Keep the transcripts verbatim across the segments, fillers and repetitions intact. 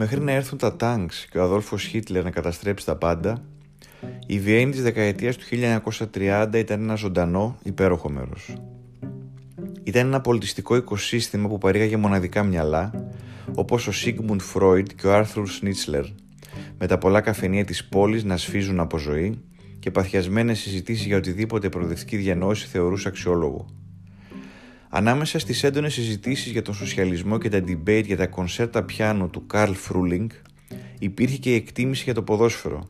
Μέχρι να έρθουν τα τάγκς και ο Αδόλφος Χίτλερ να καταστρέψει τα πάντα, η Βιέννη της δεκαετίας του χίλια εννιακόσια τριάντα ήταν ένα ζωντανό, υπέροχο μέρος. Ήταν ένα πολιτιστικό οικοσύστημα που παρήγαγε μοναδικά μυαλά, όπως ο Σίγμουντ Φρόιντ και ο Άρθουρ Σνίτσλερ, με τα πολλά καφενεία της πόλης να σφίζουν από ζωή και παθιασμένες συζητήσεις για οτιδήποτε προοδευτική διανόηση θεωρούσε αξιόλογο. Ανάμεσα στις έντονες συζητήσεις για τον σοσιαλισμό και τα debate για τα κονσέρτα πιάνο του Καρλ Φρούλινγκ, υπήρχε και η εκτίμηση για το ποδόσφαιρο,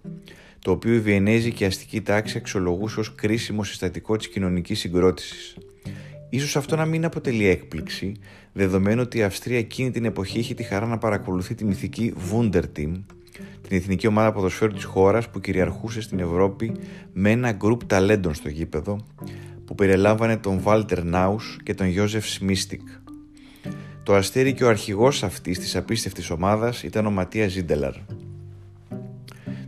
το οποίο η βιενέζικη αστική τάξη αξιολογούσε ως κρίσιμο συστατικό της κοινωνικής συγκρότησης. Ίσως αυτό να μην αποτελεί έκπληξη, δεδομένου ότι η Αυστρία εκείνη την εποχή είχε τη χαρά να παρακολουθεί τη μυθική Wunderteam, την εθνική ομάδα ποδοσφαίρου της χώρας που κυριαρχούσε στην Ευρώπη με ένα γκρουπ ταλέντων στο γήπεδο, που περιλάμβανε τον Βάλτερ Νάου και τον Γιώζεφ Σμίστηκ. Το αστέρι και ο αρχηγός αυτής της απίστευτης ομάδας ήταν ο Ματίας Ζίντελαρ.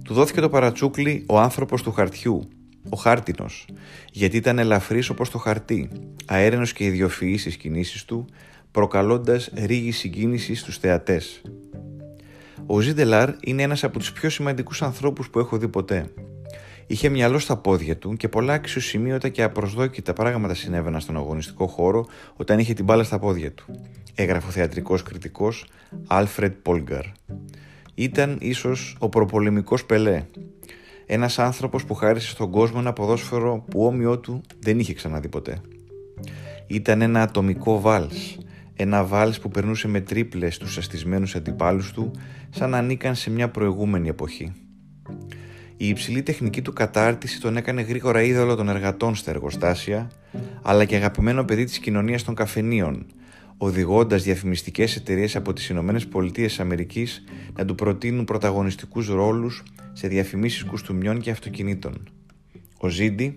Του δόθηκε το παρατσούκλι ο άνθρωπος του χαρτιού, ο χάρτινος, γιατί ήταν ελαφρύς όπως το χαρτί, αέρενος και ιδιοφυής στις κινήσεις του, προκαλώντας ρίγη συγκίνηση στους θεατές. Ο Ζίντελαρ είναι ένας από τους πιο σημαντικούς ανθρώπους που έχω δει ποτέ. Είχε μυαλό στα πόδια του και πολλά αξιοσημείωτα και απροσδόκητα πράγματα συνέβαιναν στον αγωνιστικό χώρο όταν είχε την μπάλα στα πόδια του, έγραφε ο θεατρικός κριτικός Alfred Polgar. Ήταν ίσως ο προπολεμικός Πελέ, ένας άνθρωπος που χάρισε στον κόσμο ένα ποδόσφαιρο που όμοιό του δεν είχε ξαναδεί ποτέ. Ήταν ένα ατομικό βάλς, ένα βάλς που περνούσε με τρίπλες τους αστισμένους αντιπάλους του σαν να ανήκαν σε μια προηγούμενη εποχή. Η υψηλή τεχνική του κατάρτιση τον έκανε γρήγορα είδωλο των εργατών στα εργοστάσια, αλλά και αγαπημένο παιδί της κοινωνίας των καφενείων, οδηγώντας διαφημιστικές εταιρείες από τις ΗΠΑ να του προτείνουν πρωταγωνιστικούς ρόλους σε διαφημίσεις κουστούμιών και αυτοκινήτων. Ο Ζίντι,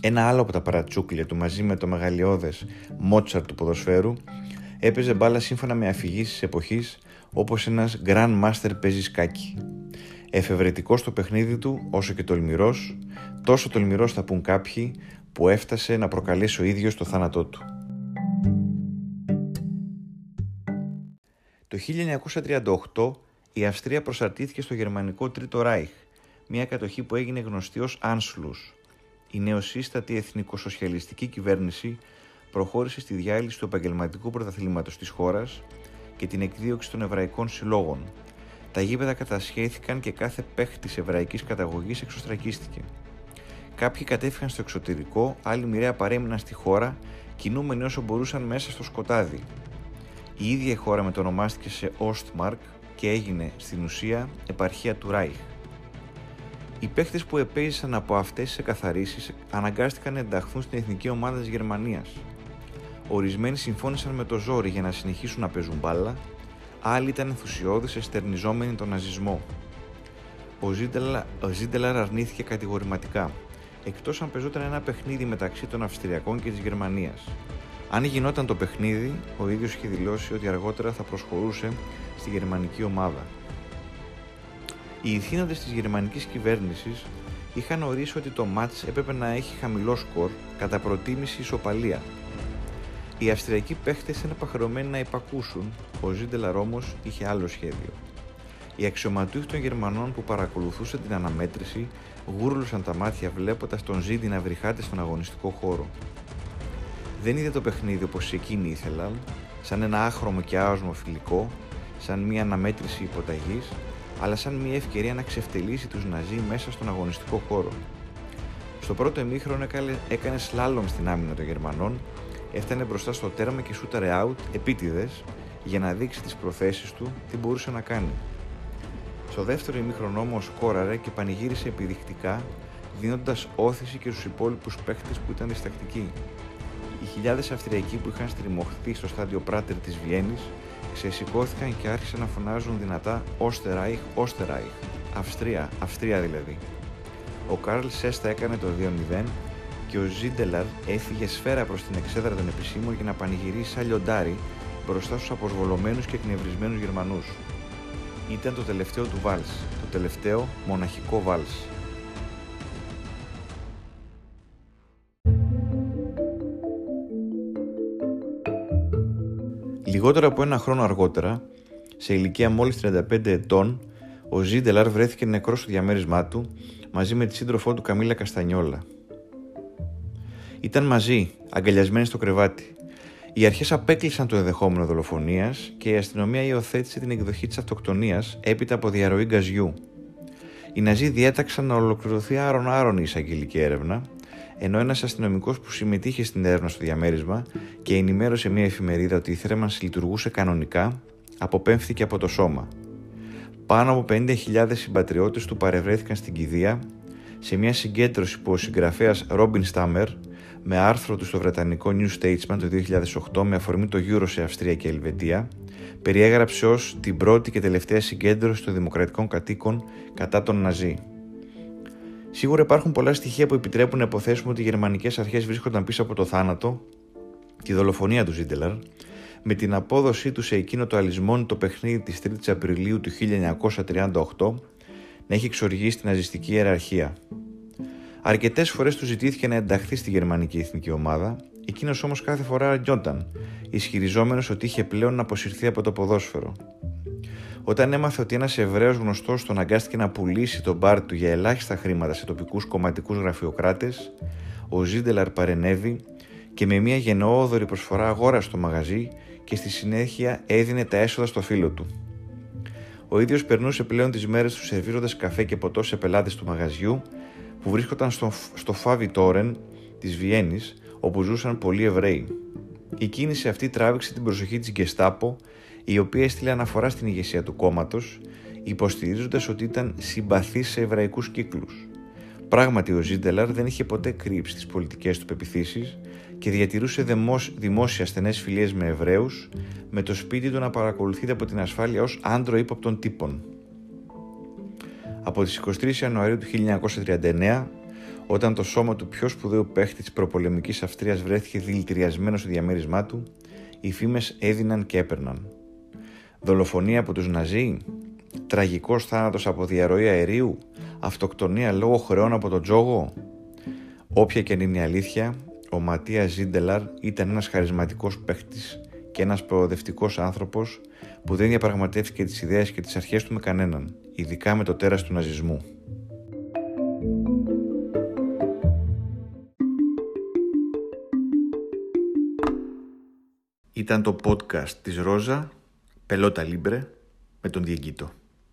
ένα άλλο από τα παρατσούκλια του μαζί με το μεγαλειώδες Μότσαρτ του ποδοσφαίρου, έπαιζε μπάλα σύμφωνα με αφηγήσεις εποχής, όπως ένας Grand Master παίζει σκάκι. Εφευρετικός στο παιχνίδι του, όσο και τολμηρός, τόσο τολμηρός θα πουν κάποιοι, που έφτασε να προκαλέσει ο ίδιος το θάνατό του. Το χίλια εννιακόσια τριάντα οκτώ η Αυστρία προσαρτήθηκε στο γερμανικό Τρίτο Ράιχ, μια κατοχή που έγινε γνωστή ως Άνσλους. Η νεοσύστατη εθνικοσοσιαλιστική κυβέρνηση προχώρησε στη διάλυση του επαγγελματικού πρωταθλήματος της χώρας και την εκδίωξη των εβραϊκών συλλόγων. Τα γήπεδα κατασχέθηκαν και κάθε παίχτης εβραϊκής καταγωγής εξωστρακίστηκε. Κάποιοι κατέφυγαν στο εξωτερικό, άλλοι μοιραία παρέμειναν στη χώρα, κινούμενοι όσο μπορούσαν μέσα στο σκοτάδι. Η ίδια η χώρα μετονομάστηκε σε Ostmark και έγινε, στην ουσία, επαρχία του Ράιχ. Οι παίχτες που επέζησαν από αυτές τις εκαθαρίσεις αναγκάστηκαν να ενταχθούν στην εθνική ομάδα της Γερμανίας. Ορισμένοι συμφώνησαν με το ζόρι για να συνεχίσουν να παίζουν μπάλα, άλλοι ήταν ενθουσιώδεις εστερνιζόμενοι τον ναζισμό. Ο Ζίντελα, ο Ζίντελαρ αρνήθηκε κατηγορηματικά, εκτός αν παίζονταν ένα παιχνίδι μεταξύ των Αυστριακών και της Γερμανίας. Αν γινόταν το παιχνίδι, ο ίδιος είχε δηλώσει ότι αργότερα θα προσχωρούσε στη γερμανική ομάδα. Οι ηθήνοντες της γερμανικής κυβέρνησης είχαν ορίσει ότι το μάτς έπρεπε να έχει χαμηλό σκορ, κατά προτίμηση ισοπαλία. Οι Αυστριακοί παίχτες ήταν απαχρεωμένοι να υπακούσουν, ο Ζίντελαρ όμως είχε άλλο σχέδιο. Οι αξιωματούχοι των Γερμανών που παρακολουθούσαν την αναμέτρηση γούρλουσαν τα μάτια βλέποντας τον Ζίντι να βρυχάται στον αγωνιστικό χώρο. Δεν είδε το παιχνίδι όπως εκείνοι ήθελαν, σαν ένα άχρωμο και άοσμο φιλικό, σαν μια αναμέτρηση υποταγής, αλλά σαν μια ευκαιρία να ξεφτελίσει τους Ναζί μέσα στον αγωνιστικό χώρο. Στο πρώτο ημίχρονο έκανε σλάλομ στην άμυνα των Γερμανών, έφτανε μπροστά στο τέρμα και σούταρε out επίτηδες για να δείξει τις προθέσεις του τι μπορούσε να κάνει. Στο δεύτερο ημίχρονο όμως σκόραρε και πανηγύρισε επιδεικτικά, δίνοντας όθηση και στους υπόλοιπους παίχτες που ήταν διστακτικοί. Οι χιλιάδες Αυστριακοί που είχαν στριμωχθεί στο στάδιο Πράτερ της Βιέννης ξεσηκώθηκαν και άρχισαν να φωνάζουν δυνατά «Όστεράιχ, Όστεράιχ», Αυστρία, Αυστρία δηλαδή. Ο Καρλ Σέστα έκανε το δύο μηδέν και ο Ζίντελαρ έφυγε σφαίρα προς την εξέδρα των επισήμων για να πανηγυρίσει σαν λιοντάρι μπροστά στους αποσβολωμένους και εκνευρισμένους Γερμανούς. Ήταν το τελευταίο του βάλς, το τελευταίο μοναχικό βάλς. Λιγότερο από ένα χρόνο αργότερα, σε ηλικία μόλις τριάντα πέντε ετών, ο Ζίντελαρ βρέθηκε νεκρός στο διαμέρισμά του, μαζί με τη σύντροφό του Καμίλα Καστανιόλα. Ήταν μαζί, αγκαλιασμένοι στο κρεβάτι. Οι αρχές απέκλεισαν το ενδεχόμενο δολοφονίας και η αστυνομία υιοθέτησε την εκδοχή της αυτοκτονίας έπειτα από διαρροή γκαζιού. Οι Ναζί διέταξαν να ολοκληρωθεί άρον-άρονη η εισαγγελική έρευνα, ενώ ένας αστυνομικός που συμμετείχε στην έρευνα στο διαμέρισμα και ενημέρωσε μια εφημερίδα ότι η θέρμανση λειτουργούσε κανονικά, αποπέμφθηκε από το σώμα. Πάνω από πενήντα χιλιάδες συμπατριώτες του παρευρέθηκαν στην κηδεία σε μια συγκέντρωση που ο συγγραφέας Ρόμπιν Στάμερ, με άρθρο του στο βρετανικό New Statesman το δύο χιλιάδες οκτώ με αφορμή το Euro σε Αυστρία και Ελβετία, περιέγραψε ως την πρώτη και τελευταία συγκέντρωση των δημοκρατικών κατοίκων κατά των Ναζί. Σίγουρα υπάρχουν πολλά στοιχεία που επιτρέπουν να υποθέσουμε ότι οι γερμανικές αρχές βρίσκονταν πίσω από το θάνατο, τη δολοφονία του Ζίντελαρ, με την απόδοσή του σε εκείνο το αλυσμόνιτο παιχνίδι της τρίτης Απριλίου του χίλια εννιακόσια τριάντα οκτώ να έχει εξοργήσει την ναζιστική ιεραρχία. Αρκετές φορές του ζητήθηκε να ενταχθεί στη γερμανική εθνική ομάδα, εκείνος όμως κάθε φορά αρνιόταν, ισχυριζόμενος ότι είχε πλέον αποσυρθεί από το ποδόσφαιρο. Όταν έμαθε ότι ένας Εβραίος γνωστός τον αναγκάστηκε να πουλήσει τον μπάρ του για ελάχιστα χρήματα σε τοπικούς κομματικούς γραφειοκράτες, ο Ζίντελαρ παρενέβη και με μια γενναιόδορη προσφορά αγόρασε στο μαγαζί και στη συνέχεια έδινε τα έσοδα στο φίλο του. Ο ίδιος περνούσε πλέον τις μέρες του σερβίροντας καφέ και ποτό σε πελάτες του μαγαζιού, που βρίσκονταν στο, στο Φάβι Τόρεν της Βιέννης, όπου ζούσαν πολλοί Εβραίοι. Η κίνηση αυτή τράβηξε την προσοχή της Γκεστάπο, η οποία έστειλε αναφορά στην ηγεσία του κόμματος, υποστηρίζοντας ότι ήταν συμπαθής σε εβραϊκούς κύκλους. Πράγματι, ο Ζίντελαρ δεν είχε ποτέ κρύψει τις πολιτικές του πεποιθήσεις και διατηρούσε δημόσια στενές φιλίες με Εβραίους, με το σπίτι του να παρακολουθείται από την ασφάλεια ως άντρο ύποπτων τύπων. Από τις εικοστή τρίτη Ιανουαρίου του χίλια εννιακόσια τριάντα εννέα, όταν το σώμα του πιο σπουδαίου παίχτη της προπολεμικής Αυστρίας βρέθηκε δηλητηριασμένο στο διαμέρισμά του, οι φήμες έδιναν και έπαιρναν. Δολοφονία από τους Ναζί, τραγικός θάνατος από διαρροή αερίου, αυτοκτονία λόγω χρεών από τον τζόγο. Όποια και αν είναι η αλήθεια, ο Ματίας Ζίντελαρ ήταν ένας χαρισματικός παίχτης και ένας προοδευτικός άνθρωπος που δεν διαπραγματεύτηκε τις ιδέες και τις αρχές του με κανέναν, ειδικά με το τέρας του ναζισμού. Ήταν το podcast της Ρόζα, Πελότα Λίμπρε, με τον Διεγκύτο.